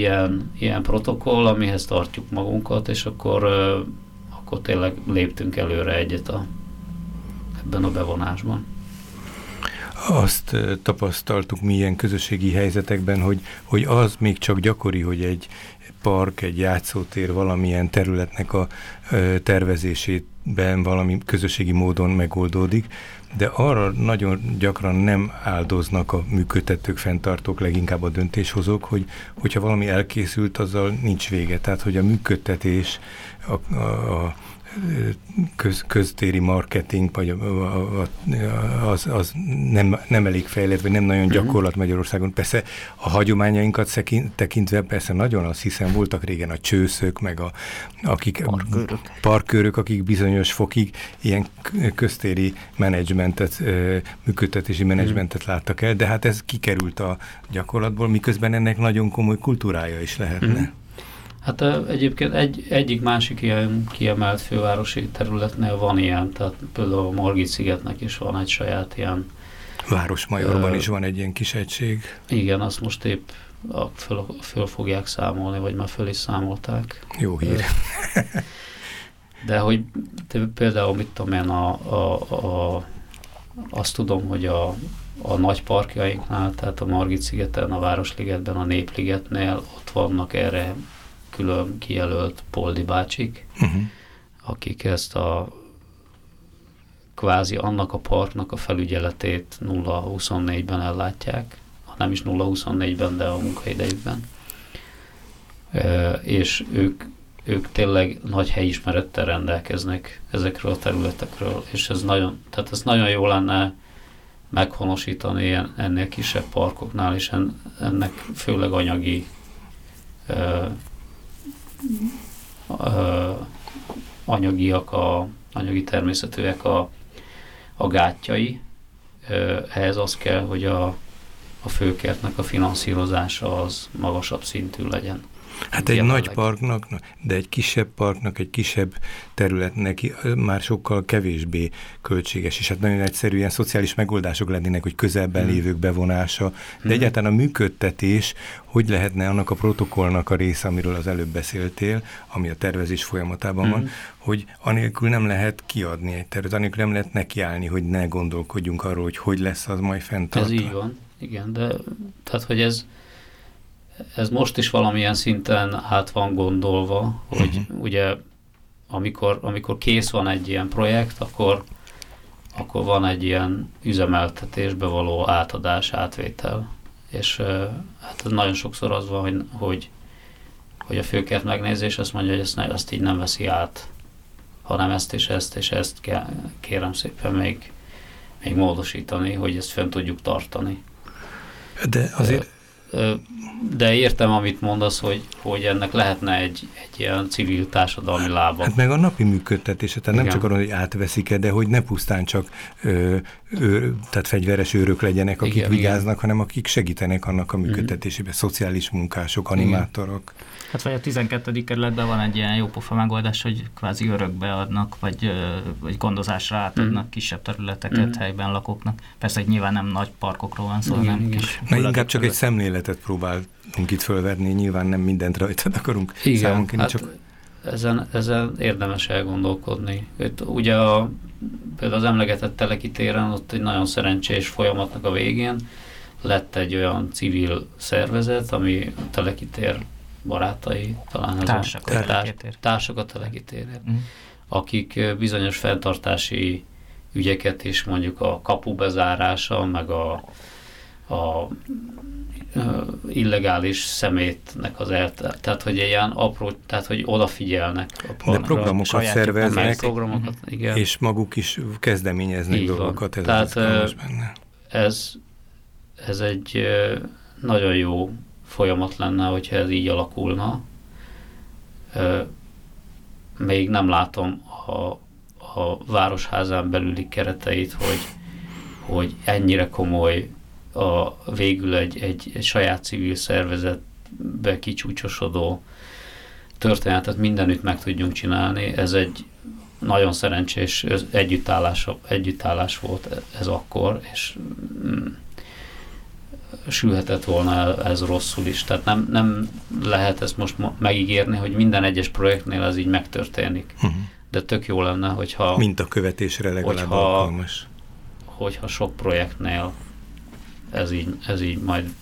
ilyen protokoll, amihez tartjuk magunkat, és akkor tényleg léptünk előre egyet ebben a bevonásban. Azt tapasztaltuk mi ilyen közösségi helyzetekben, hogy az még csak gyakori, hogy egy park, egy játszótér valamilyen területnek a tervezésében valami közösségi módon megoldódik, de arra nagyon gyakran nem áldoznak a működtetők, fenntartók, leginkább a döntéshozók, hogyha valami elkészült, azzal nincs vége. Tehát, hogy a működtetés, a köztéri marketing, vagy az nem elég fejlett, vagy nem nagyon gyakorlat Magyarországon. Persze a hagyományainkat tekintve persze nagyon az, hiszen voltak régen a csőszök, meg parkőrök, akik bizonyos fokig ilyen köztéri menedzsmentet, működtetési menedzsmentet láttak el, de hát ez kikerült a gyakorlatból, miközben ennek nagyon komoly kultúrája is lehetne. Hát egyébként egyik másik ilyen kiemelt fővárosi területnél van ilyen, tehát például a Margit-szigetnek is van egy saját ilyen... Városmajorban is van egy ilyen kis egység. Igen, azt most épp föl fogják számolni, vagy már föl is számolták. Jó hír. De hogy például, mit tudom én, azt tudom, hogy a nagy parkjainknál, tehát a Margit-szigeten, a Városligetben, a Népligetnél ott vannak erre külön kijelölt poldi bácsik, akik ezt a kvázi annak a parknak a felügyeletét 0-24-ben ellátják, nem is 0-24-ben, de a munkaidejükben. És ők tényleg nagy helyismerettel rendelkeznek ezekről a területekről, és ez nagyon jó lenne meghonosítani ennél kisebb parkoknál, és ennek főleg anyagi anyagi természetűek a gátjai. Ehhez az kell, hogy a főkertnek a finanszírozása az magasabb szintű legyen. Hát egy nagy parknak, de egy kisebb parknak, egy kisebb területnek már sokkal kevésbé költséges, és hát nagyon egyszerűen szociális megoldások lennének, hogy közelben lévők bevonása, de egyáltalán a működtetés, hogy lehetne annak a protokollnak a része, amiről az előbb beszéltél, ami a tervezés folyamatában van, hogy anélkül nem lehet kiadni egy területet, anélkül nem lehet nekiállni, hogy ne gondolkodjunk arról, hogy lesz az majd fenntartva. Ez így van, igen, de tehát, hogy ez most is valamilyen szinten át van gondolva, hogy ugye amikor kész van egy ilyen projekt, akkor van egy ilyen üzemeltetésbe való átadás, átvétel. És hát ez nagyon sokszor az van, hogy a főkert megnézés azt mondja, hogy ezt így nem veszi át, hanem ezt kell, kérem szépen még módosítani, hogy ezt fönn tudjuk tartani. De azért... De értem, amit mondasz, hogy ennek lehetne egy ilyen civil társadalmi lába. Hát meg a napi működtetése, tehát nem csak arra, hogy átveszik-e, de hogy ne pusztán csak tehát fegyveres őrök legyenek, akik vigyáznak, hanem akik segítenek annak a működtetésében, szociális munkások, animátorok. Hát vagy a 12. kerületben van egy ilyen jópofa megoldás, hogy kvázi örökbe adnak, vagy gondozásra átadnak kisebb területeket helyben lakóknak. Persze, hogy nyilván nem nagy parkokról van szó, hanem kis... Na, inkább csak egy szemléletet próbálunk itt fölverni, nyilván nem mindent rajtad akarunk számunkra. Hát csak... ezen érdemes elgondolkodni. Itt ugye például az emlegetett Teleki téren ott egy nagyon szerencsés folyamatnak a végén lett egy olyan civil szervezet, ami a Teleki tér barátai, talán társak a Teleki térért, akik bizonyos fenntartási ügyeket is, mondjuk a kapu bezárása, meg a illegális szemétnek az tehát, hogy ilyen apró, tehát, hogy odafigyelnek a parkra. De programokat szerveznek, programokat, és maguk is kezdeményeznek dolgokat. Tehát ez egy nagyon jó folyamat lenne, hogyha ez így alakulna. Még nem látom a városházán belüli kereteit, hogy ennyire komoly végül egy saját civil szervezetbe kicsúcsosodó történetet mindenütt meg tudjunk csinálni. Ez egy nagyon szerencsés együttállás volt ez akkor, és sülhetett volna ez rosszul is. Tehát nem lehet ezt most megígérni, hogy minden egyes projektnél ez így megtörténik. Uh-huh. De tök jó lenne, hogyha... Mintakövetésre legalább alkalmas. Hogyha sok projektnél ez így majd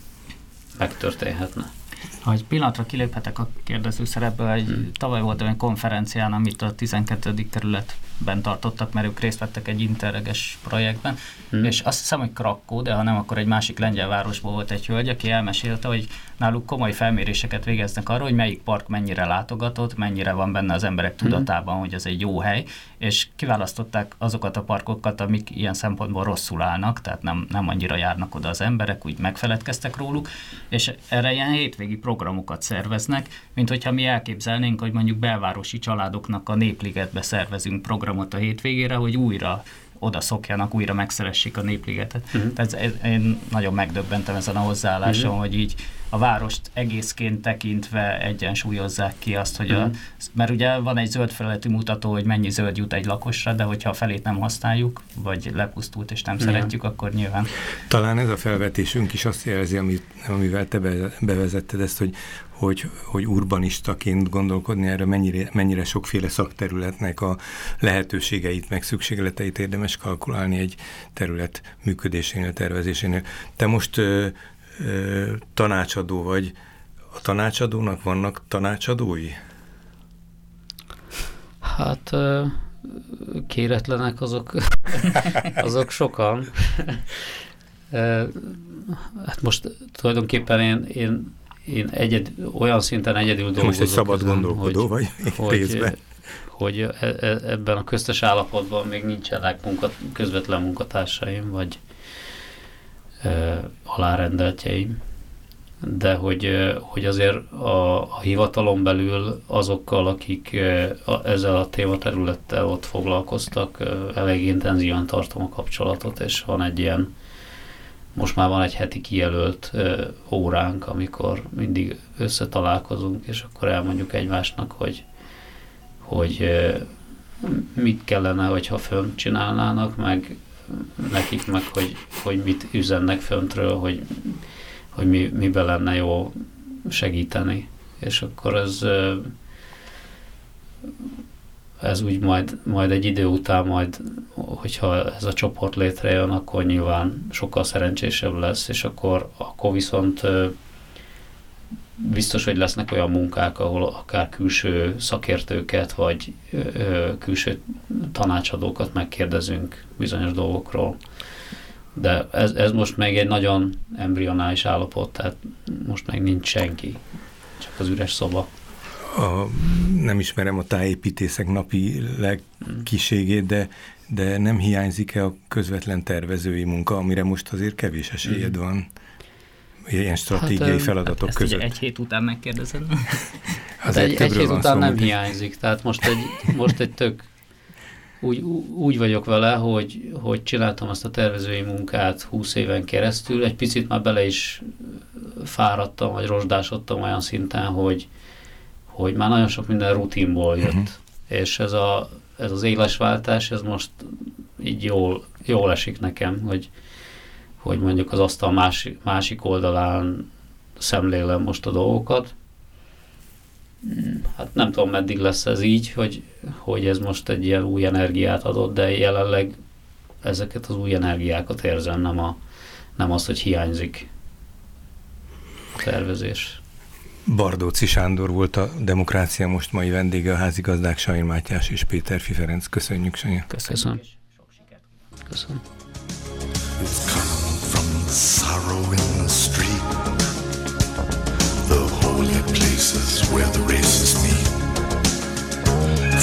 megtörténhetne. Ha egy pillanatra kiléphetek a kérdező szerepből, tavaly volt olyan konferencián, amit a 12. kerületben tartottak, mert ők részt vettek egy interreges projektben, és azt hiszem, hogy Krakkó, de ha nem, akkor egy másik lengyel városból volt egy hölgy, aki elmesélte, hogy náluk komoly felméréseket végeznek arról, hogy melyik park mennyire látogatott, mennyire van benne az emberek tudatában, hogy ez egy jó hely, és kiválasztották azokat a parkokat, amik ilyen szempontból rosszul állnak, tehát nem annyira járnak oda az emberek, úgy megfeledkeztek róluk, és erre ilyen hétvégi programokat szerveznek, mint hogyha mi elképzelnénk, hogy mondjuk belvárosi családoknak a Népligetbe szervezünk programot a hétvégére, hogy újra oda szokjanak, újra megszeressék a Népligetet. Uh-huh. Tehát én nagyon megdöbbentem ezen a hozzáálláson, hogy így a várost egészként tekintve egyensúlyozzák ki azt, hogy mert ugye van egy zöld felületű mutató, hogy mennyi zöld jut egy lakosra, de hogyha a felét nem használjuk, vagy lepusztult és nem szeretjük, akkor nyilván. Talán ez a felvetésünk is azt jelzi, amivel te bevezetted ezt, hogy urbanistaként gondolkodni erre, mennyire sokféle szakterületnek a lehetőségeit, meg szükségleteit érdemes kalkulálni egy terület működésénél, tervezésénél. Te most tanácsadó vagy. A tanácsadónak vannak tanácsadói? Hát kéretlenek azok sokan. Hát most tulajdonképpen én olyan szinten egyedül dolgozom. Most egy szabad gondolkodó vagy részben. Hogy ebben a köztes állapotban még nincsenek közvetlen munkatársaim, vagy alárendeltjeim, de hogy azért a hivatalon belül azokkal, akik ezzel a tématerülettel ott foglalkoztak, elég intenzíven tartom a kapcsolatot, és van egy ilyen, most már van egy heti kijelölt óránk, amikor mindig összetalálkozunk, és akkor elmondjuk egymásnak, hogy mit kellene, hogyha fönt csinálnának, meg nekik meg, hogy mit üzennek föntről, hogy mibe lenne jó segíteni. És akkor ez úgy majd egy idő után, hogyha ez a csoport létrejön, akkor nyilván sokkal szerencsésebb lesz, és akkor viszont biztos, hogy lesznek olyan munkák, ahol akár külső szakértőket, vagy külső tanácsadókat megkérdezünk bizonyos dolgokról. De ez most még egy nagyon embrionális állapot, tehát most még nincs senki, csak az üres szoba. Nem ismerem a tájépítészek napi legkiségét, de nem hiányzik-e a közvetlen tervezői munka, amire most azért kevés esélyed van? Ilyen stratégiai feladatok között. Egy hét után megkérdezem. Hát egy hét után nem hiányzik, tehát most egy tök... Úgy vagyok vele, hogy csináltam azt a tervezői munkát 20 éven keresztül, egy picit már bele is fáradtam, vagy rozsdásodtam olyan szinten, hogy már nagyon sok minden rutinból jött. Uh-huh. És ez az élesváltás, ez most így jól esik nekem, hogy mondjuk az asztal másik oldalán szemlélem most a dolgokat. Hát nem tudom, meddig lesz ez így, hogy ez most egy ilyen új energiát adott, de jelenleg ezeket az új energiákat érzem, nem az, hogy hiányzik a tervezés. Bardóczi Sándor volt a Demokrácia Most mai vendége, a házigazdák Sain Mátyás és Péterfi Ferenc. Köszönjük, Sanyi. Köszönöm. Köszönöm. It's coming from the sorrow in the street, the holy places where the races meet,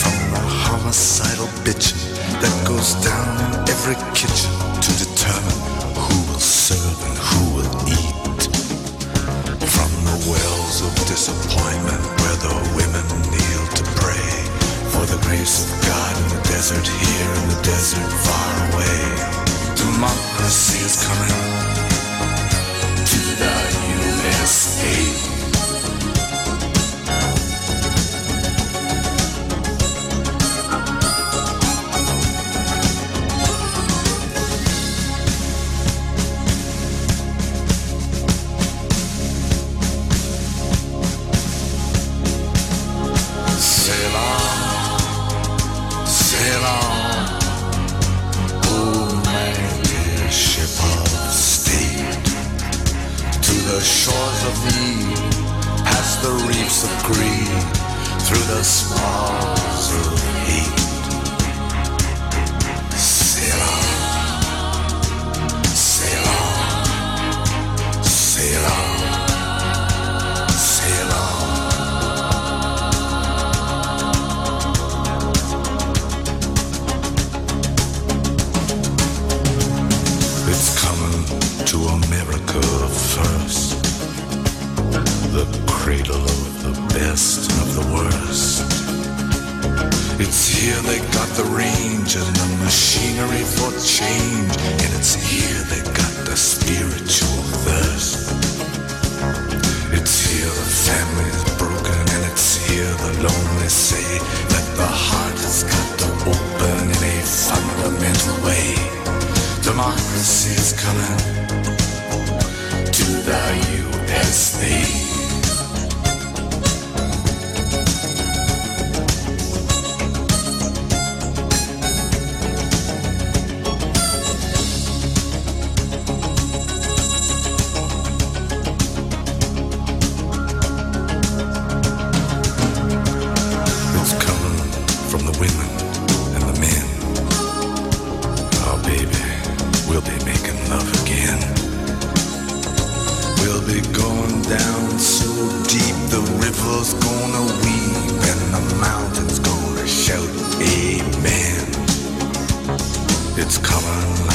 from the homicidal bitching that goes down in every kitchen to determine who will serve and who will eat, from the wells of disappointment where the women kneel to pray for the grace of God in the desert, here in the desert, far away. Democracy is coming to the USA. It's coming.